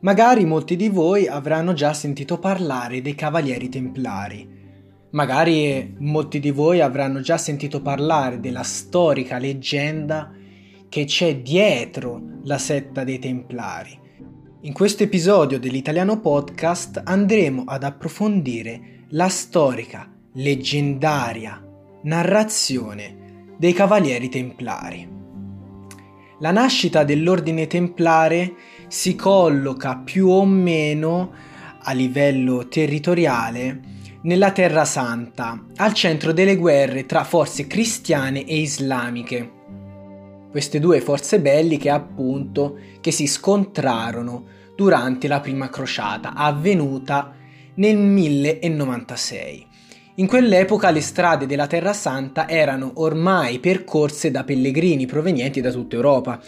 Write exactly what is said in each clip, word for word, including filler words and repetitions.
Magari molti di voi avranno già sentito parlare dei Cavalieri Templari. Magari molti di voi avranno già sentito parlare della storica leggenda che c'è dietro la setta dei Templari. In questo episodio dell'Italiano Podcast andremo ad approfondire la storica, leggendaria narrazione dei Cavalieri Templari. La nascita dell'ordine templare si colloca più o meno a livello territoriale nella Terra Santa, al centro delle guerre tra forze cristiane e islamiche. Queste due forze belliche, appunto, che si scontrarono durante la prima crociata, avvenuta nel mille e novantasei. In quell'epoca le strade della Terra Santa erano ormai percorse da pellegrini provenienti da tutta Europa,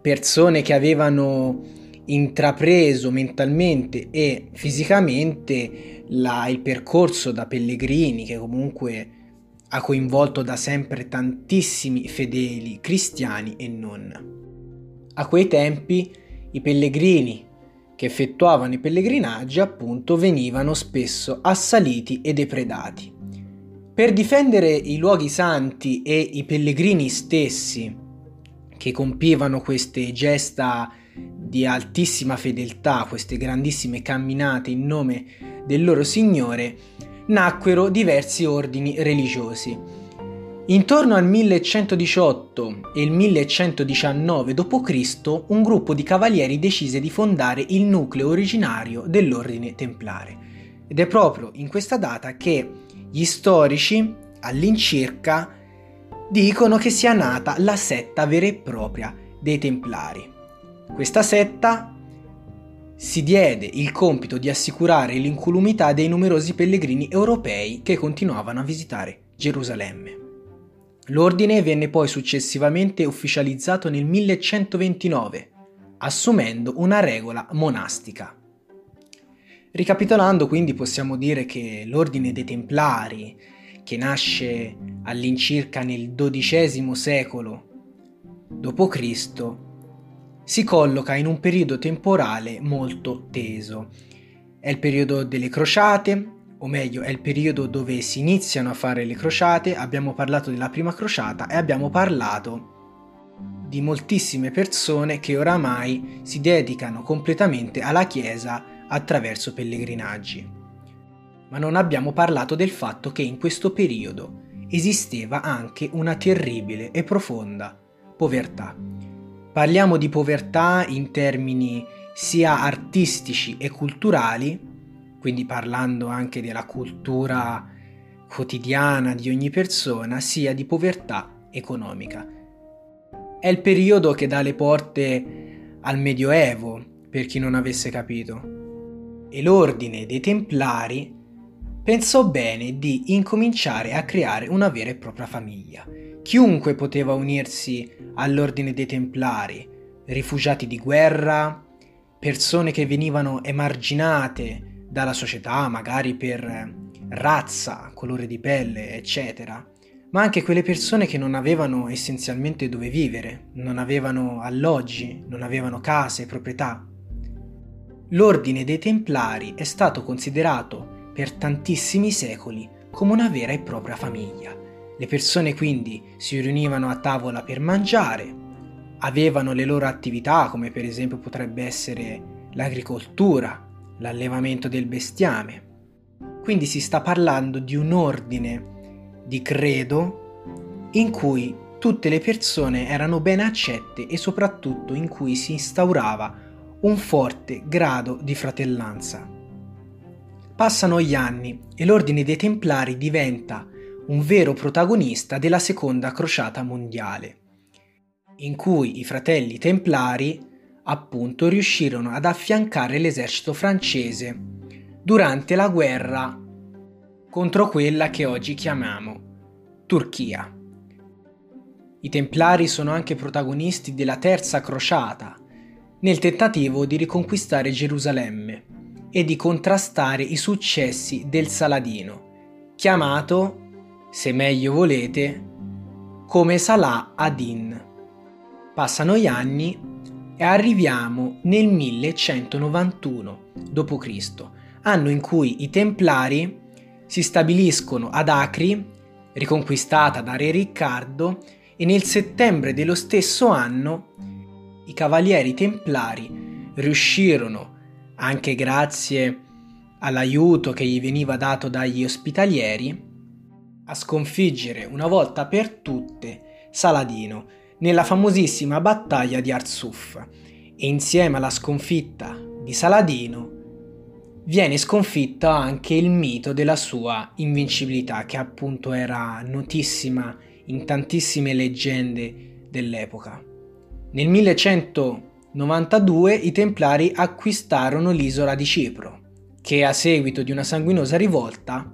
persone che avevano intrapreso mentalmente e fisicamente la, il percorso da pellegrini, che comunque ha coinvolto da sempre tantissimi fedeli cristiani e non. A quei tempi i pellegrini che effettuavano i pellegrinaggi, appunto, venivano spesso assaliti e depredati. Per difendere i luoghi santi e i pellegrini stessi che compivano queste gesta di altissima fedeltà, queste grandissime camminate in nome del loro Signore, nacquero diversi ordini religiosi. Intorno al millecentodiciotto e il millecentodiciannove dopo Cristo un gruppo di cavalieri decise di fondare il nucleo originario dell'ordine templare, ed è proprio in questa data che gli storici all'incirca dicono che sia nata la setta vera e propria dei Templari. Questa setta si diede il compito di assicurare l'incolumità dei numerosi pellegrini europei che continuavano a visitare Gerusalemme. L'ordine venne poi successivamente ufficializzato nel millecentoventinove, assumendo una regola monastica. Ricapitolando, quindi, possiamo dire che l'ordine dei Templari, che nasce all'incirca nel dodicesimo secolo dopo Cristo, si colloca in un periodo temporale molto teso. È il periodo delle crociate, o meglio, è il periodo dove si iniziano a fare le crociate. Abbiamo parlato della prima crociata e abbiamo parlato di moltissime persone che oramai si dedicano completamente alla Chiesa attraverso pellegrinaggi. Ma non abbiamo parlato del fatto che in questo periodo esisteva anche una terribile e profonda povertà. Parliamo di povertà in termini sia artistici e culturali, quindi parlando anche della cultura quotidiana di ogni persona, sia di povertà economica. È il periodo che dà le porte al Medioevo, per chi non avesse capito. E l'ordine dei Templari pensò bene di incominciare a creare una vera e propria famiglia. Chiunque poteva unirsi all'ordine dei Templari, rifugiati di guerra, persone che venivano emarginate dalla società, magari per razza, colore di pelle, eccetera, ma anche quelle persone che non avevano essenzialmente dove vivere, non avevano alloggi, non avevano case, proprietà. L'ordine dei Templari è stato considerato per tantissimi secoli come una vera e propria famiglia. Le persone quindi si riunivano a tavola per mangiare, avevano le loro attività, come per esempio potrebbe essere l'agricoltura, l'allevamento del bestiame. Quindi si sta parlando di un ordine di credo in cui tutte le persone erano ben accette e soprattutto in cui si instaurava un forte grado di fratellanza. Passano gli anni e l'ordine dei Templari diventa un vero protagonista della seconda crociata mondiale, in cui i fratelli Templari, appunto, riuscirono ad affiancare l'esercito francese durante la guerra contro quella che oggi chiamiamo Turchia. I Templari sono anche protagonisti della terza crociata, nel tentativo di riconquistare Gerusalemme e di contrastare i successi del Saladino, chiamato, se meglio volete, come Salah ad-Din. Passano gli anni e arriviamo nel millecentonovantuno dopo Cristo, anno in cui i Templari si stabiliscono ad Acri, riconquistata da re Riccardo, e nel settembre dello stesso anno i Cavalieri Templari riuscirono, anche grazie all'aiuto che gli veniva dato dagli ospitalieri, a sconfiggere una volta per tutte Saladino nella famosissima battaglia di Arsuf, e insieme alla sconfitta di Saladino viene sconfitta anche il mito della sua invincibilità, che appunto era notissima in tantissime leggende dell'epoca. Nel millecentonovantadue i Templari acquistarono l'isola di Cipro, che a seguito di una sanguinosa rivolta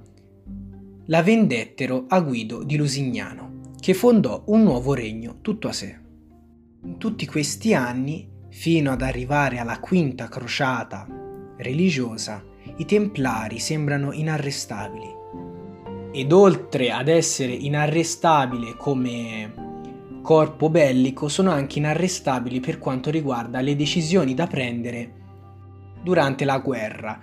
la vendettero a Guido di Lusignano, che fondò un nuovo regno tutto a sé. In tutti questi anni, fino ad arrivare alla quinta crociata religiosa, i Templari sembrano inarrestabili. Ed oltre ad essere inarrestabile come corpo bellico, sono anche inarrestabili per quanto riguarda le decisioni da prendere durante la guerra.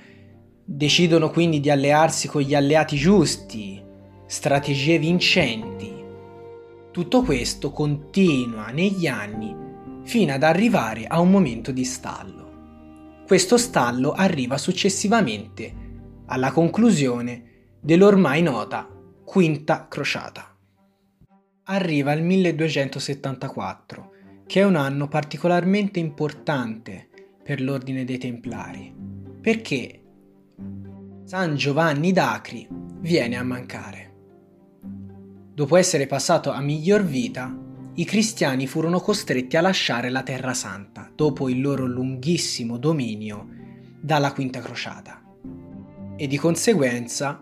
Decidono quindi di allearsi con gli alleati giusti, strategie vincenti. Tutto questo continua negli anni fino ad arrivare a un momento di stallo. Questo stallo arriva successivamente alla conclusione dell'ormai nota Quinta Crociata. Arriva il milleduecentosettantaquattro, che è un anno particolarmente importante per l'ordine dei Templari, perché San Giovanni d'Acri viene a mancare. Dopo essere passato a miglior vita, i cristiani furono costretti a lasciare la Terra Santa dopo il loro lunghissimo dominio dalla Quinta Crociata, e di conseguenza,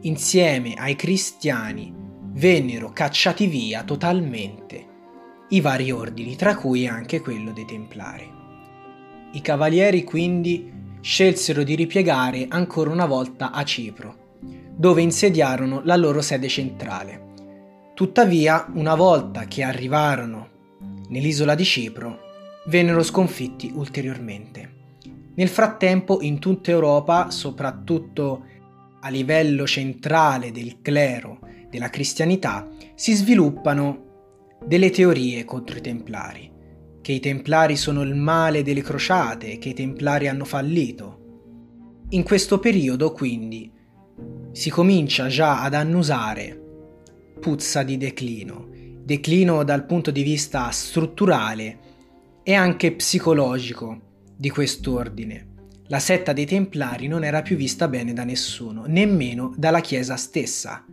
insieme ai cristiani, vennero cacciati via totalmente i vari ordini, tra cui anche quello dei Templari. I cavalieri quindi scelsero di ripiegare ancora una volta a Cipro, dove insediarono la loro sede centrale. Tuttavia, una volta che arrivarono nell'isola di Cipro, vennero sconfitti ulteriormente. Nel frattempo, in tutta Europa, soprattutto a livello centrale del clero della cristianità, si sviluppano delle teorie contro i Templari, che i Templari sono il male delle crociate, che i Templari hanno fallito. In questo periodo, quindi, si comincia già ad annusare puzza di declino, declino dal punto di vista strutturale e anche psicologico di quest'ordine. La setta dei Templari non era più vista bene da nessuno, nemmeno dalla Chiesa stessa.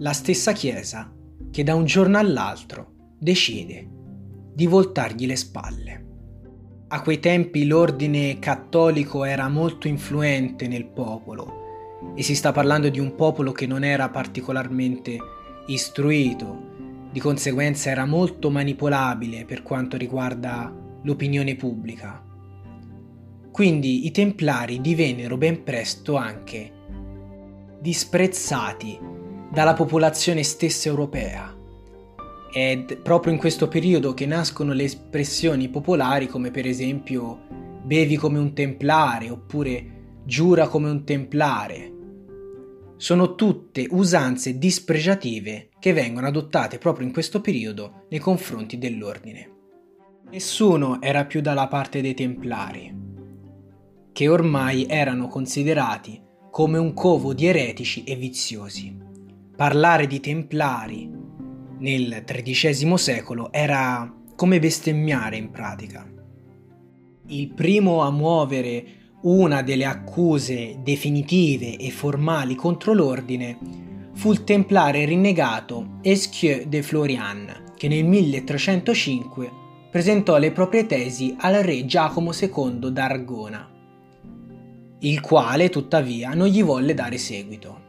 La stessa Chiesa che da un giorno all'altro decide di voltargli le spalle. A quei tempi l'ordine cattolico era molto influente nel popolo, e si sta parlando di un popolo che non era particolarmente istruito, di conseguenza era molto manipolabile per quanto riguarda l'opinione pubblica. Quindi i Templari divennero ben presto anche disprezzati dalla popolazione stessa europea. È proprio in questo periodo che nascono le espressioni popolari come per esempio bevi come un templare oppure giura come un templare. Sono tutte usanze dispregiative che vengono adottate proprio in questo periodo nei confronti dell'ordine. Nessuno era più dalla parte dei Templari, che ormai erano considerati come un covo di eretici e viziosi. Parlare di Templari nel tredicesimo secolo era come bestemmiare in pratica. Il primo a muovere una delle accuse definitive e formali contro l'ordine fu il templare rinnegato Esquieu de Florian, che nel milletrecentocinque presentò le proprie tesi al re Giacomo secondo d'Aragona, il quale tuttavia non gli volle dare seguito.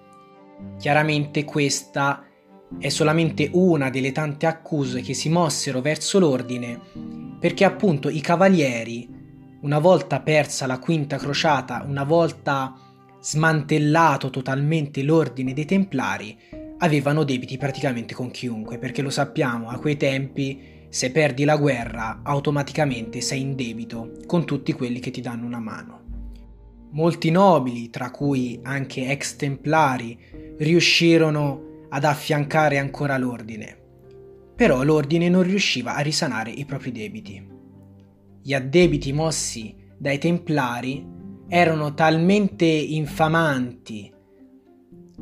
Chiaramente questa è solamente una delle tante accuse che si mossero verso l'ordine, perché appunto i cavalieri, una volta persa la Quinta Crociata, una volta smantellato totalmente l'ordine dei Templari, avevano debiti praticamente con chiunque, perché lo sappiamo, a quei tempi Se perdi la guerra, automaticamente sei in debito con tutti quelli che ti danno una mano. Molti nobili, tra cui anche ex templari, riuscirono ad affiancare ancora l'ordine, però l'ordine non riusciva a risanare i propri debiti. Gli addebiti mossi dai templari erano talmente infamanti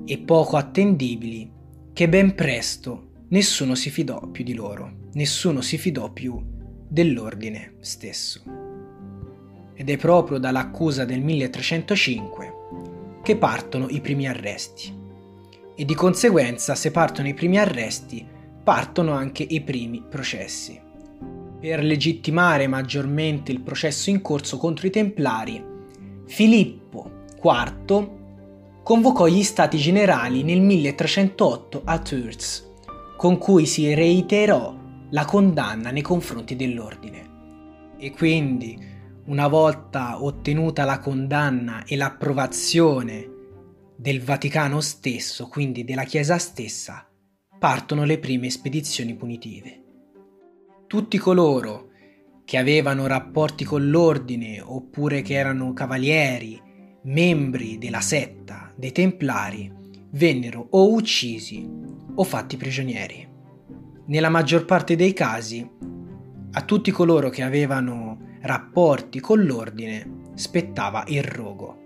e poco attendibili che ben presto nessuno si fidò più di loro, nessuno si fidò più dell'ordine stesso. Ed è proprio dall'accusa del milletrecentocinque che partono i primi arresti. E di conseguenza, se partono i primi arresti, partono anche i primi processi. Per legittimare maggiormente il processo in corso contro i Templari, Filippo quarto convocò gli Stati Generali nel milletrecentootto a Tours, con cui si reiterò la condanna nei confronti dell'ordine. E quindi, una volta ottenuta la condanna e l'approvazione del Vaticano stesso, quindi della Chiesa stessa, partono le prime spedizioni punitive. Tutti coloro che avevano rapporti con l'ordine oppure che erano cavalieri, membri della setta dei Templari, vennero o uccisi o fatti prigionieri. Nella maggior parte dei casi, a tutti coloro che avevano rapporti con l'ordine spettava il rogo.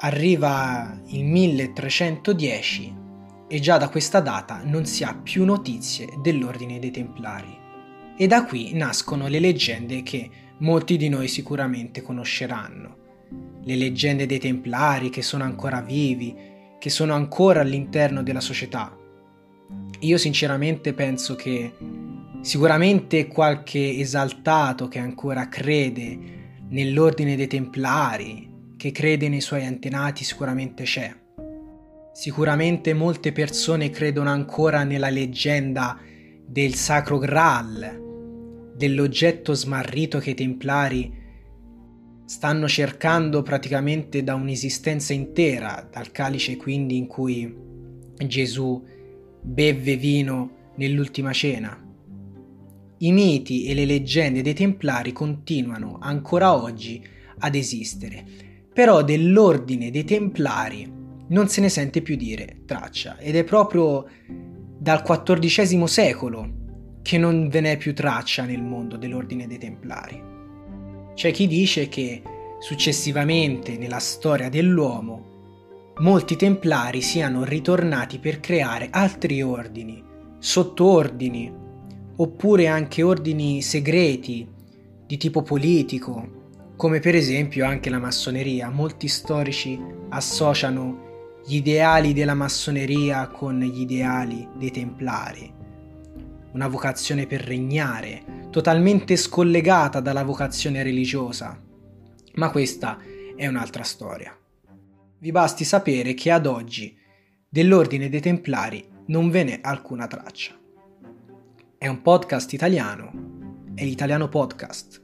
Arriva il milletrecentodieci e già da questa data non si ha più notizie dell'ordine dei Templari. E da qui nascono le leggende che molti di noi sicuramente conosceranno. Le leggende dei Templari che sono ancora vivi, che sono ancora all'interno della società. Io sinceramente penso che sicuramente qualche esaltato che ancora crede nell'ordine dei Templari, che crede nei suoi antenati, sicuramente c'è. Sicuramente molte persone credono ancora nella leggenda del Sacro Graal, dell'oggetto smarrito che i Templari stanno cercando praticamente da un'esistenza intera, dal calice quindi in cui Gesù bevve vino nell'ultima cena. I miti e le leggende dei Templari continuano ancora oggi ad esistere, però dell'ordine dei Templari non se ne sente più dire traccia, ed è proprio dal quattordicesimo secolo che non ve n'è più traccia nel mondo dell'ordine dei Templari. C'è chi dice che successivamente nella storia dell'uomo molti Templari siano ritornati per creare altri ordini, sottordini, oppure anche ordini segreti di tipo politico, come per esempio anche la massoneria. Molti storici associano gli ideali della massoneria con gli ideali dei Templari, una vocazione per regnare, totalmente scollegata dalla vocazione religiosa, ma questa è un'altra storia. Vi basti sapere che ad oggi dell'ordine dei Templari non ve n'è alcuna traccia. È un podcast italiano, è l'Italiano Podcast.